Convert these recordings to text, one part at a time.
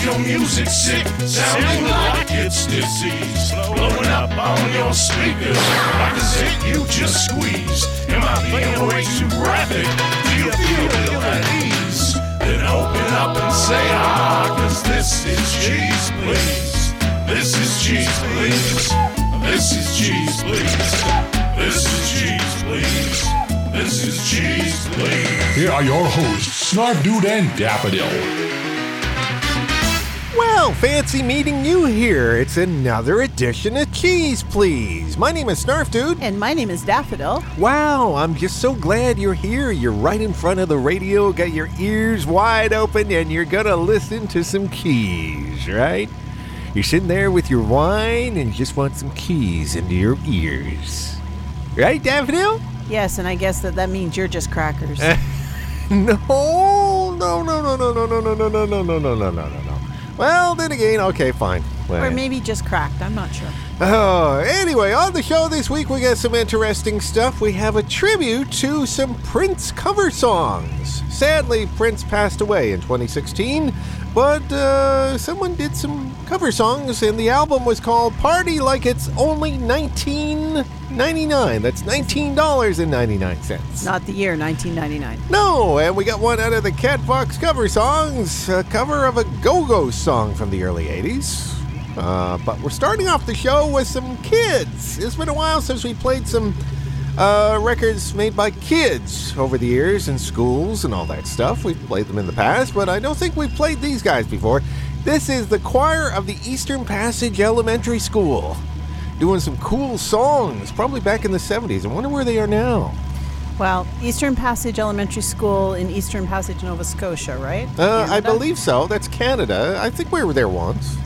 Your music sick, sounding like it's disease, blowing up on your speakers like a zit you just squeezed. Am I being way too graphic? Do you feel ill at ease? Then open up and say ah, cause this is cheese please. This is cheese please. This is cheese please. This is cheese please. This is cheese please. Here are your hosts, Snarf Dude and Daffodil. Well, fancy meeting you here. It's another edition of Cheese Please. My name is Snarf Dude. And my name is Daffodil. Wow, I'm just so glad you're here. You're right in front of the radio, got your ears wide open, and you're going to listen to some keys, right? You're sitting there with your wine and you just want some keys into your ears. Right, Daffodil? Yes, and I guess that means you're just crackers. No. Well, then again, okay, fine. Well, or maybe just cracked, I'm not sure. Oh, anyway, on the show this week, we got some interesting stuff. We have a tribute to some Prince cover songs. Sadly, Prince passed away in 2016, but someone did some cover songs, and the album was called Party Like It's Only $19.99. That's $19.99. Not the year 1999. No, and we got one out of the Catbox cover songs, a cover of a Go-Go's song from the early 80s. But we're starting off the show with some kids. It's been a while since we played some records made by kids over the years in schools and all that stuff. We've played them in the past, but I don't think we've played these guys before. This is the choir of the Eastern Passage Elementary School, doing some cool songs, probably back in the 70s. I wonder where they are now. Well, Eastern Passage Elementary School in Eastern Passage, Nova Scotia, right? I believe so. That's Canada. I think we were there once.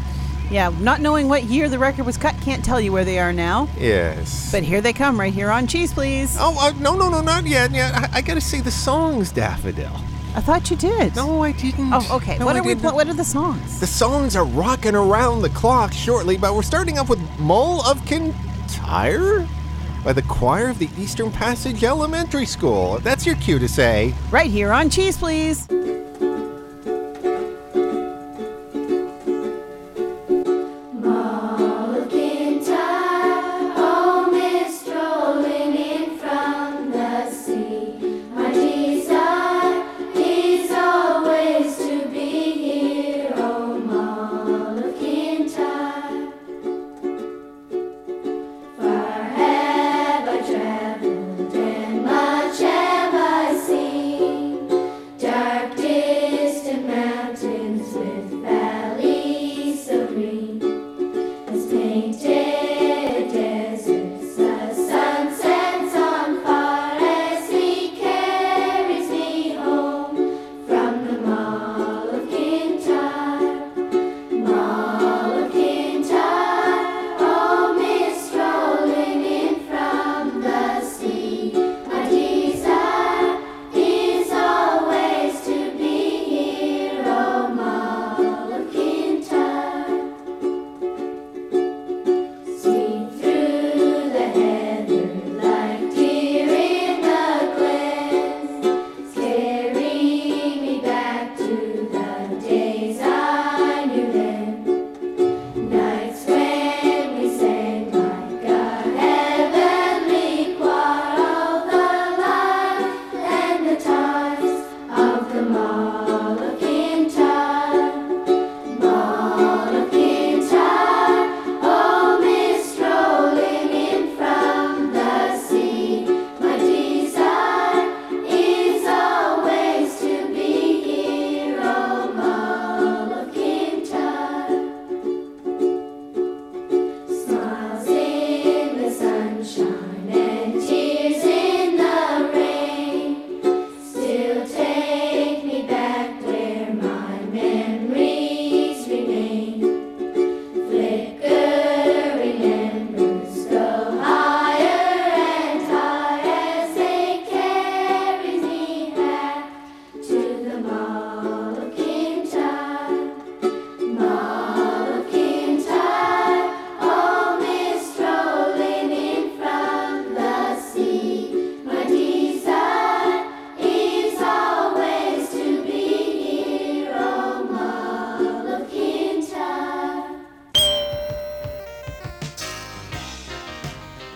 Yeah, not knowing what year the record was cut, can't tell you where they are now. Yes. But here they come, right here on Cheese Please. Oh, no, not yet. Yeah, I got to say the songs, Daffodil. I thought you did. No, I didn't. Oh, okay. No, what are the songs? The songs are rocking around the clock shortly, but we're starting off with Mull of Kintyre by the choir of the Eastern Passage Elementary School. That's your cue to say. Right here on Cheese Please. Dark day.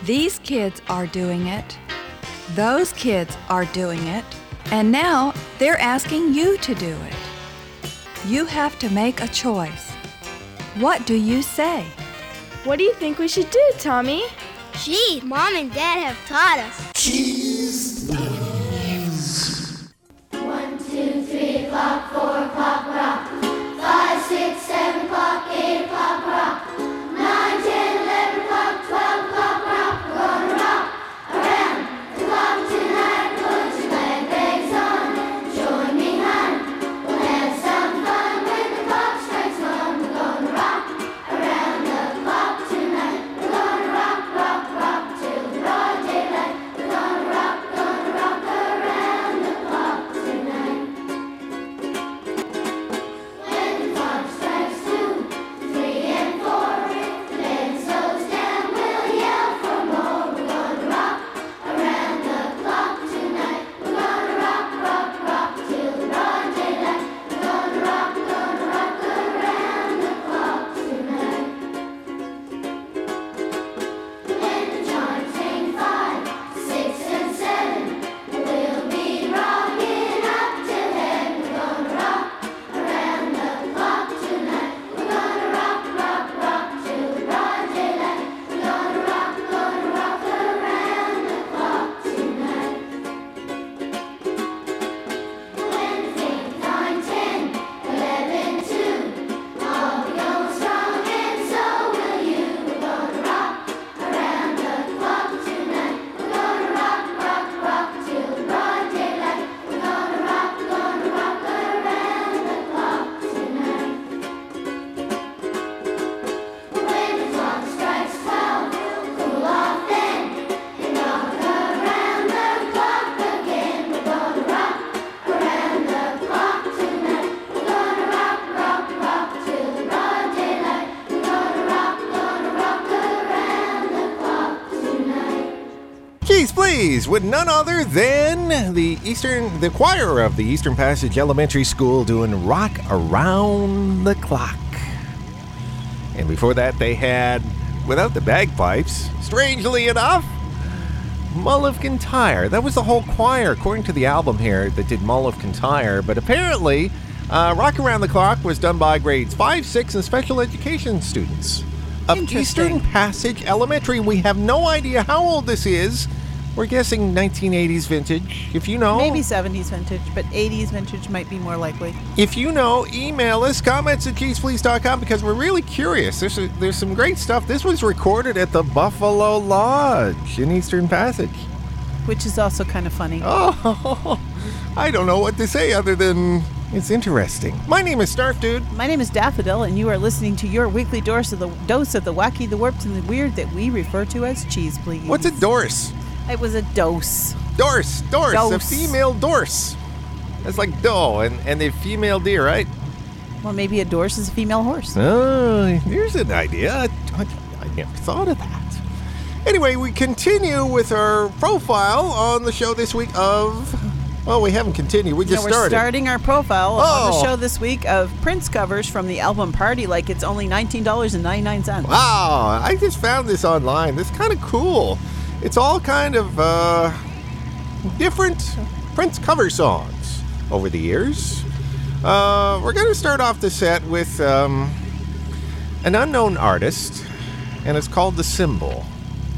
These kids are doing it. Those kids are doing it. And now they're asking you to do it. You have to make a choice. What do you say? What do you think we should do, Tommy? Gee, Mom and Dad have taught us. Cheese. 1, 2, 3 o'clock, 4 o'clock, rock. 5, 6, 7 o'clock, 8 o'clock, rock. 9, 10, 11 o'clock, 12 o'clock, rock. We're gonna rock around the clock tonight. Put your glad bags on, join me, hon. We'll have some fun when the clock strikes one. We're gonna rock around the clock tonight. We're gonna rock, rock, rock till broad daylight. We're gonna rock around the clock tonight. When the clock strikes 2, 3, and 4, if the band slows down, we'll yell for more. We're gonna rock around the clock tonight. We're gonna rock, rock till broad daylight. We're gonna rock around the clock tonight. When the chimes ring 5, 6, and 7, we'll be rocking up till heaven. We're gonna rock around the clock tonight. We're gonna rock, rock till broad daylight. We're gonna rock around the clock tonight. When the thing's 9, 10, 11, 2, all we go strong and so will you. We're gonna rock around the clock tonight. We're gonna rock, rock till broad daylight. We're gonna rock around the clock tonight. When the clock strikes 12, cool off then, and rock around the clock again. We're gonna rock around the clock tonight. We're gonna rock, rock till broad daylight. We're gonna rock around the clock tonight. Cheese Please, with none other than the choir of the Eastern Passage Elementary School doing Rock Around the Clock. And before that, they had, without the bagpipes, strangely enough, Mull of Kintyre. That was the whole choir, according to the album here, that did Mull of Kintyre. But apparently, Rock Around the Clock was done by grades 5, 6, and special education students of Eastern Passage Elementary. We have no idea how old this is. We're guessing 1980s vintage. If you know, Maybe 70s vintage, but 80s vintage might be more likely. if you know, email us, comments at cheeseplease.com, because we're really curious. There's some great stuff. This was recorded at the Buffalo Lodge in Eastern Passage. Which is also kind of funny. Oh, I don't know what to say other than it's interesting. My name is Snarf Dude. My name is Daffodil, and you are listening to your weekly dose of the wacky, the warped, and the weird that we refer to as Cheese Please. What's a Doris? It was a dose. Dorse, a female dorse. That's like doe and a female deer, right? Well, maybe a dorse is a female horse. Oh, here's an idea. I never thought of that. Anyway, we continue with our profile on the show this week of... Well, we haven't continued. We just started. We're starting our profile on the show this week of Prince covers from the album Party Like It's Only $19.99. Wow, I just found this online. That's kind of cool. It's all kind of different Prince cover songs over the years. We're going to start off the set with an unknown artist, and it's called The Symbol.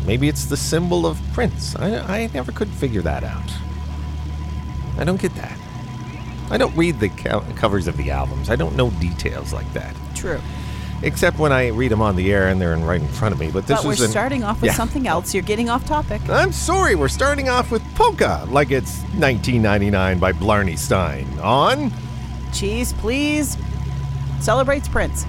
Maybe it's the symbol of Prince. I never could figure that out. I don't get that. I don't read the covers of the albums. I don't know details like that. True. Except when I read them on the air and they're right in front of me. But we're starting off with something else. You're getting off topic. I'm sorry. We're starting off with Polka Like It's 1999 by Blarney Stein on... Cheese Please celebrates Prince.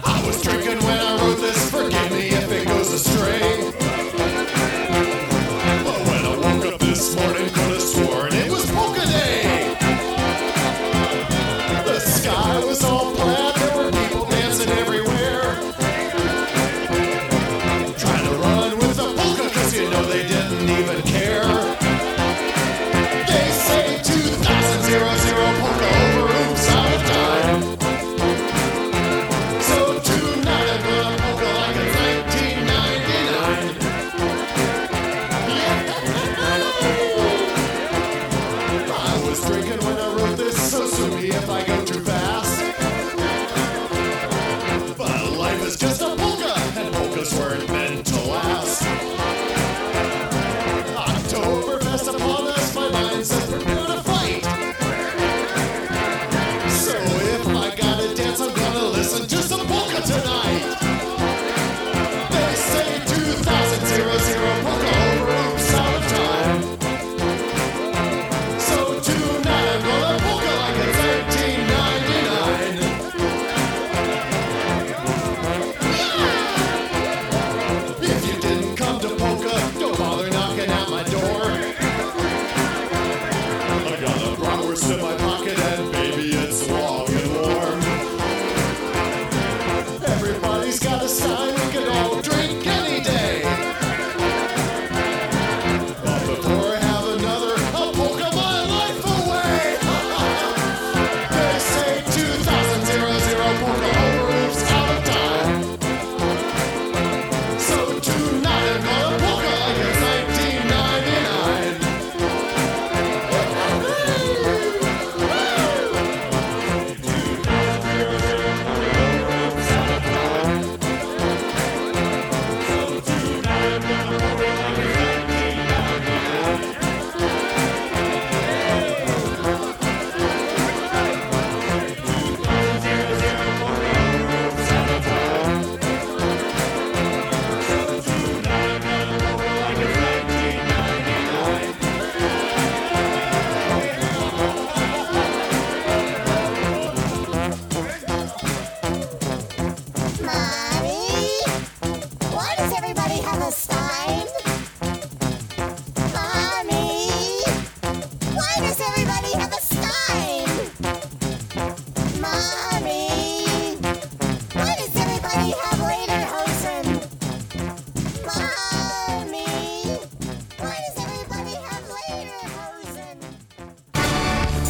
I was drinking when I wrote this, forgive me if it goes astray.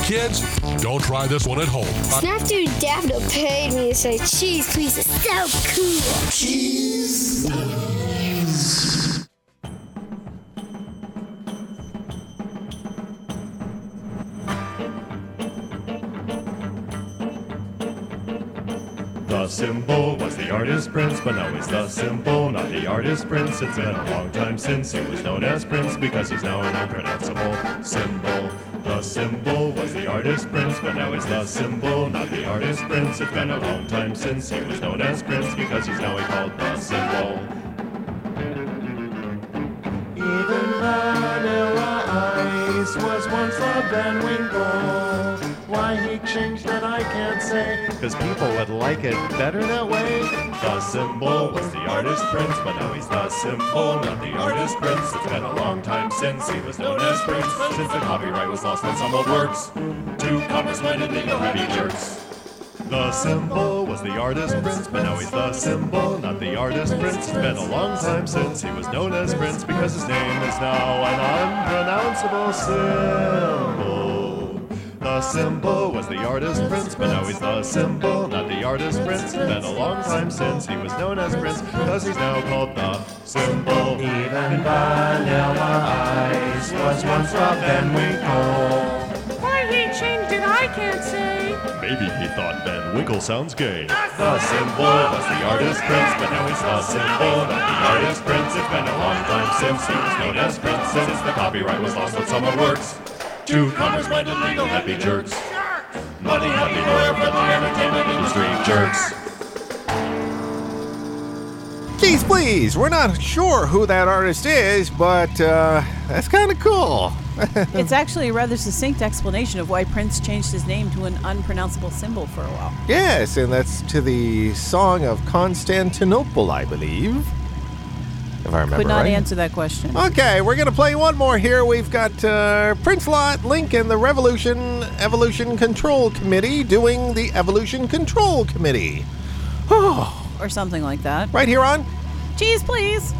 Kids, don't try this one at home. Snarf Dude Daffodil paid me to say cheese, please. It's so cool. Cheese. The symbol was the artist Prince, but now he's the symbol, not the artist Prince. It's been a long time since he was known as Prince, because he's now an unpronounceable symbol. The symbol was the artist Prince, but now he's the symbol, not the artist Prince. It's been a long time since he was known as Prince, because he's now called the symbol. Even Vanilla Ice was once a Van Winkle. Why he changed it, I can't say, because people would like it better that way. The symbol was the artist Prince, but now he's the symbol, not the artist Prince. It's been a long time since he was known as Prince, since the copyright was lost on some old works. Two commerce-minded neo-heavy jerks. The symbol was the artist Prince, but now he's the symbol, not the artist Prince. It's been a long time since he was known as Prince, because his name is now an unpronounceable symbol. The symbol was the artist Prince, but now he's the symbol, not the artist Prince. Been a long time since he was known as Prince, because he's now called the symbol. Even Vanilla Ice was once a Van Winkle. Why he changed it, I can't say. Maybe he thought Van Winkle sounds gay. The symbol was the artist Prince, but now he's the symbol, not the artist Prince. It's been a long time since he was known as Prince, since the copyright was lost on some of works. Two commerce-minded legal happy jerks. Money happy lawyer for the entertainment industry jerks. Geez, please, we're not sure who that artist is, but that's kind of cool. It's actually a rather succinct explanation of why Prince changed his name to an unpronounceable symbol for a while. Yes, and that's to the Song of Constantinople, I believe. If I remember, could not right. Answer that question. Okay, we're going to play one more here. We've got Prince Lot Link and the Evolution Control Committee doing the Evolution Control Committee. Or something like that. Right here on Cheese, Please.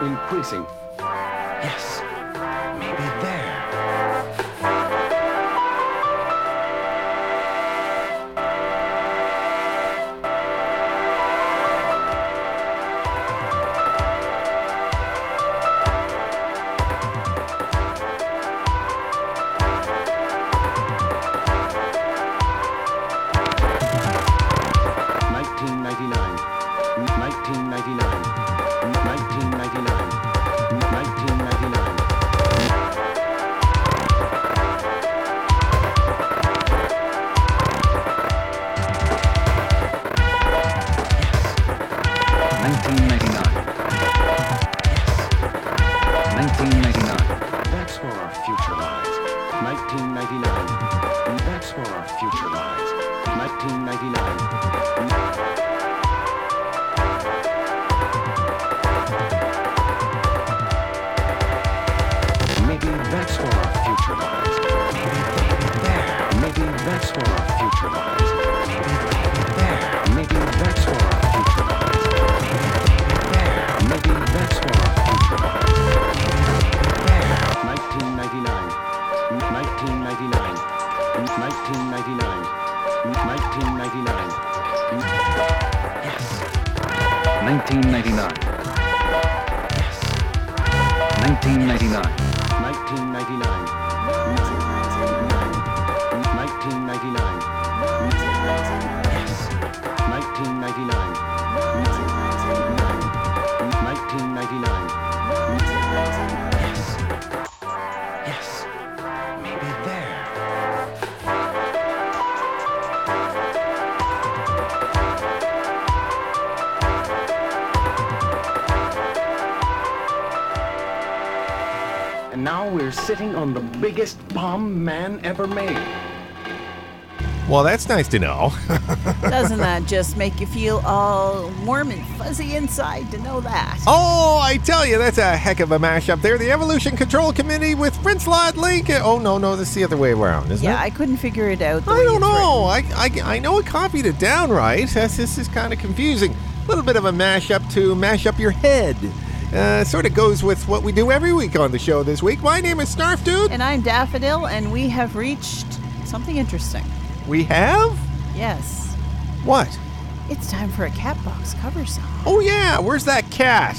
Increasing. Yes, maybe there. 1999. Maybe that's where our future lies. Maybe there. Maybe Sitting on the biggest bomb man ever made. Well, that's nice to know. Doesn't that just make you feel all warm and fuzzy inside to know that? Oh, I tell you, that's a heck of a mashup there. The Evolution Control Committee with Prince Lot Link. Oh, no, that's the other way around, isn't it? Yeah, I couldn't figure it out. I don't know. I know it copied it down right. This is kind of confusing. A little bit of a mashup to mash up your head. Sort of goes with what we do every week on the show this week. My name is Snarf Dude. And I'm Daffodil, and we have reached something interesting. We have? Yes. What? It's time for a Cat Box cover song. Oh, yeah. Where's that cat?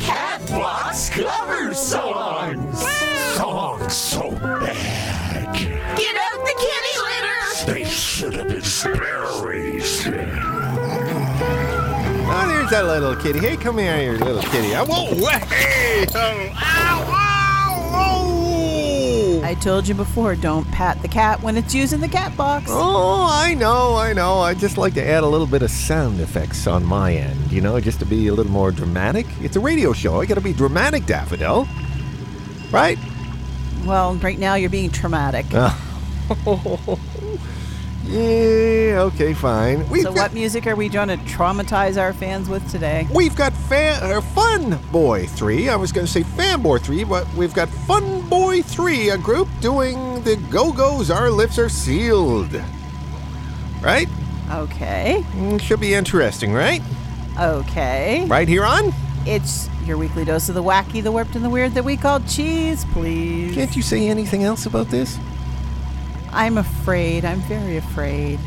Cat Box cover songs. Songs so bad. Get out the kitty litter. They should have been spare. Oh, there's that little kitty. Hey, come here, you little kitty. Whoa! Hey! Oh, ow! Oh! I told you before, don't pat the cat when it's using the cat box. Oh, I know. I just like to add a little bit of sound effects on my end, just to be a little more dramatic. It's a radio show. I gotta be dramatic, Daffodil. Right? Well, right now you're being traumatic. Yeah, okay, fine. What music are we trying to traumatize our fans with today? We've got Fun Boy 3. I was going to say Fanboy 3, but we've got Fun Boy 3, a group doing the Go-Go's, Our Lips Are Sealed. Right? Okay. Should be interesting, right? Okay. Right here on? It's your weekly dose of the wacky, the warped, and the weird that we call cheese, please. Can't you say anything else about this? I'm afraid. I'm very afraid.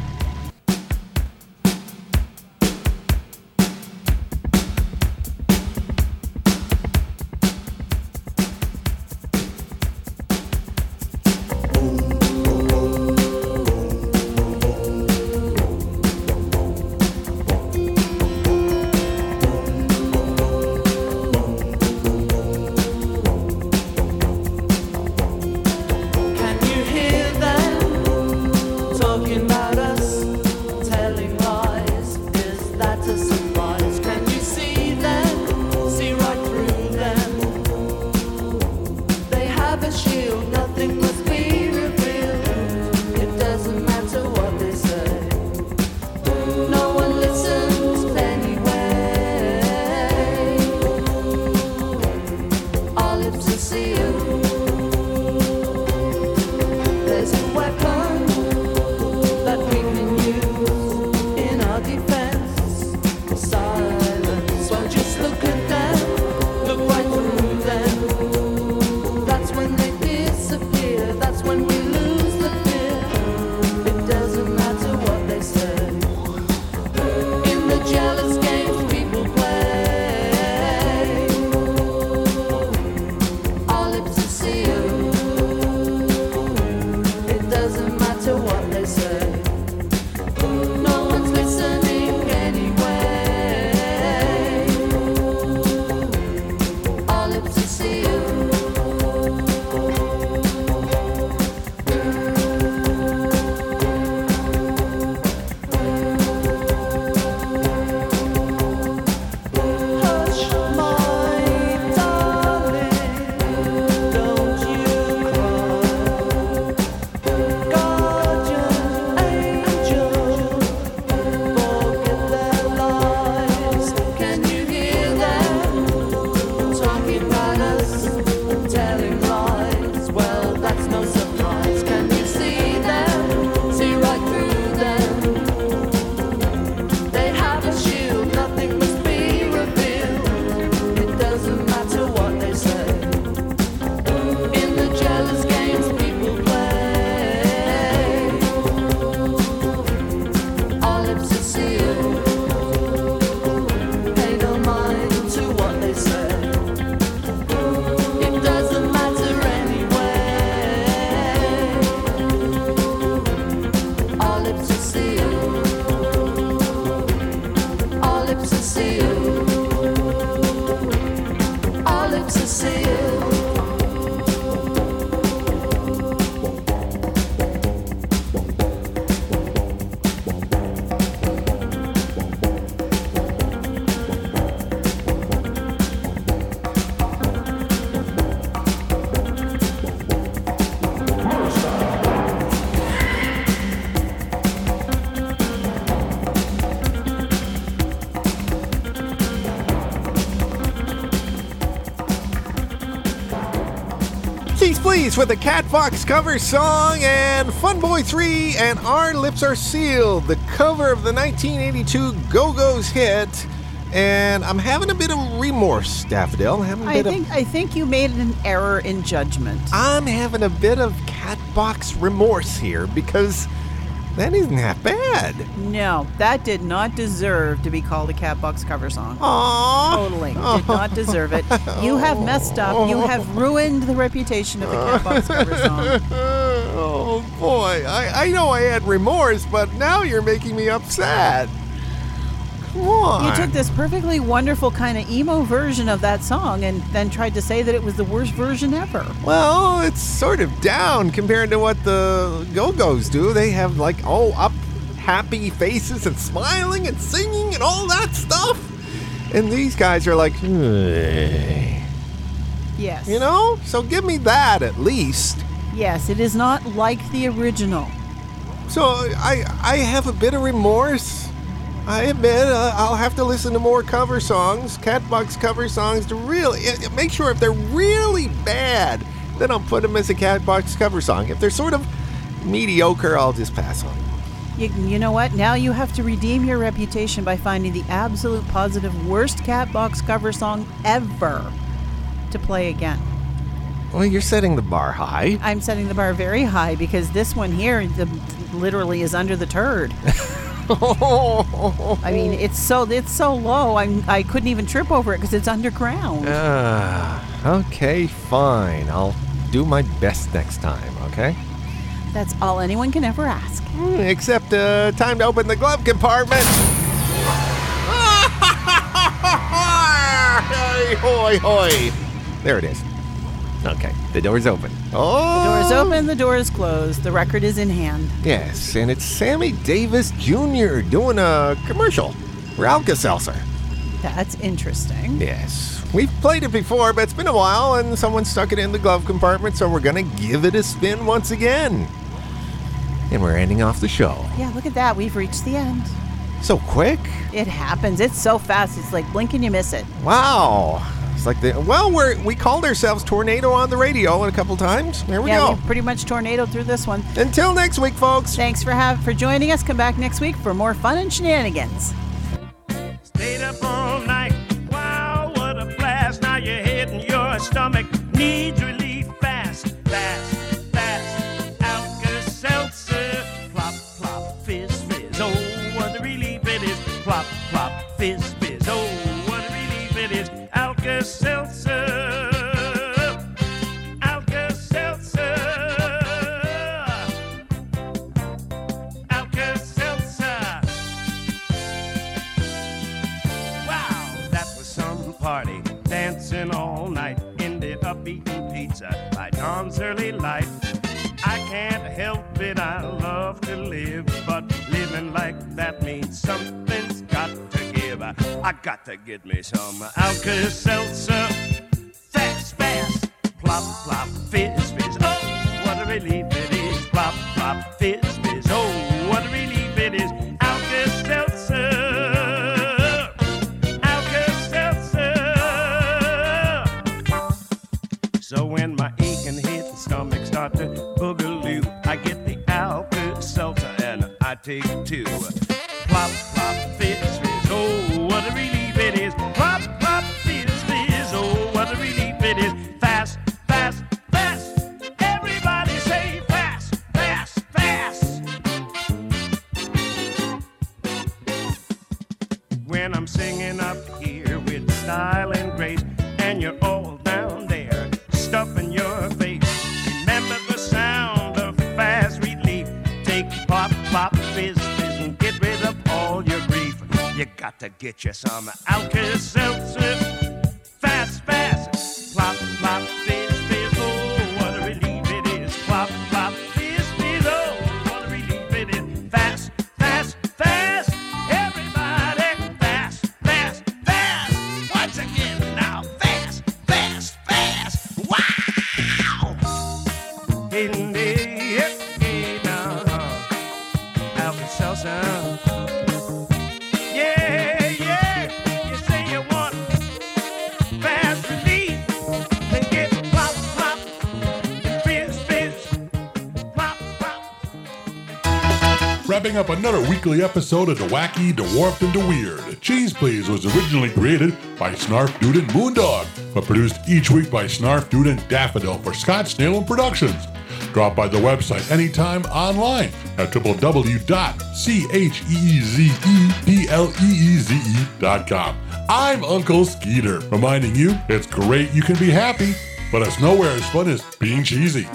Keys Please with the Cat Fox cover song and Fun Boy 3 and Our Lips Are Sealed, the cover of the 1982 Go-Go's hit. And I'm having a bit of remorse, Daffodil. I think you made an error in judgment. I'm having a bit of Cat Box remorse here because that isn't that bad. No, that did not deserve to be called a Cat Box cover song. Aww. Totally. Did not deserve it. You have messed up. You have ruined the reputation of the Cat Box cover song. Oh, boy. I know I had remorse, but now you're making me upset. You took this perfectly wonderful kind of emo version of that song and then tried to say that it was the worst version ever. Well, it's sort of down compared to what the Go-Go's do. They have like up happy faces and smiling and singing and all that stuff. And these guys are like, yes. You know? So give me that at least. Yes, it is not like the original. So I have a bit of remorse. I admit, I'll have to listen to more cover songs, Catbox cover songs, to really make sure if they're really bad, then I'll put them as a Catbox cover song. If they're sort of mediocre, I'll just pass on. You know what? Now you have to redeem your reputation by finding the absolute positive worst Catbox cover song ever to play again. Well, you're setting the bar high. I'm setting the bar very high because this one here literally is under the turd. I mean, it's so low. I couldn't even trip over it because it's underground. Okay, fine. I'll do my best next time. Okay. That's all anyone can ever ask. Except, time to open the glove compartment. Hoy, hoy! There it is. Okay, the door's open. Oh! The door's open, the door is closed, the record is in hand. Yes, and it's Sammy Davis Jr. doing a commercial for Alka-Seltzer. That's interesting. Yes. We've played it before, but it's been a while, and someone stuck it in the glove compartment, so we're going to give it a spin once again. And we're ending off the show. Yeah, look at that. We've reached the end. So quick? It happens. It's so fast. It's like blink and you miss it. Wow. It's like we called ourselves Tornado on the radio a couple times. There we go. Yeah, we pretty much tornadoed through this one. Until next week, folks. Thanks for joining us. Come back next week for more fun and shenanigans. Stayed up all night. Wow, what a blast. Now you're hitting your stomach. Needs relief fast, fast, fast. Alka-Seltzer. Plop, plop, fizz, fizz. Oh, what a relief it is. Plop, plop, fizz, fizz. Oh. Alka-Seltzer, Alka-Seltzer, Alka-Seltzer. Wow, that was some party, dancing all night, ended up eating pizza by dawn's early light. I can't help it, I love to live, but living like that means something's got to give. I got to get me some Alka-Seltzer, fast, fast, plop, plop, fizz, fizz. Oh, what a relief it is, plop, plop, fizz, fizz. Oh, what a relief it is, Alka-Seltzer, Alka-Seltzer. So when my aching head and stomach start to boogaloo, I get the Alka-Seltzer and I take two, plop, plop, fizz, fizz. Oh, what a relief it is. Pop, pop, fizz, fizz. Oh, what a relief it is. Fast, fast, fast. Everybody say fast, fast, fast. When I'm singing up here with style and grace, and you're all down there stuffing your face, remember the sound of fast relief. Take pop, pop, fizz, fizz, and get rid of all your grief. You got to get you some Alka-Seltzer, fast, fast, plop, plop, fizz, fizz, oh, what a relief it is, plop, plop, fizz, fizz, oh, what a relief it is, fast, fast, fast, everybody, fast, fast, fast, once again now, fast, fast, fast, wow! In the end, Alka-Seltzer. wrapping up another weekly episode of The Wacky, The Warped, and The Weird. Cheese Please was originally created by Snarf Dude and Moondog, but produced each week by Snarf Dude and Daffodil for Scottsdale Productions. Drop by the website anytime online at www.cheezepleeze.com. I'm Uncle Skeeter, reminding you it's great you can be happy, but it's nowhere as fun as being cheesy.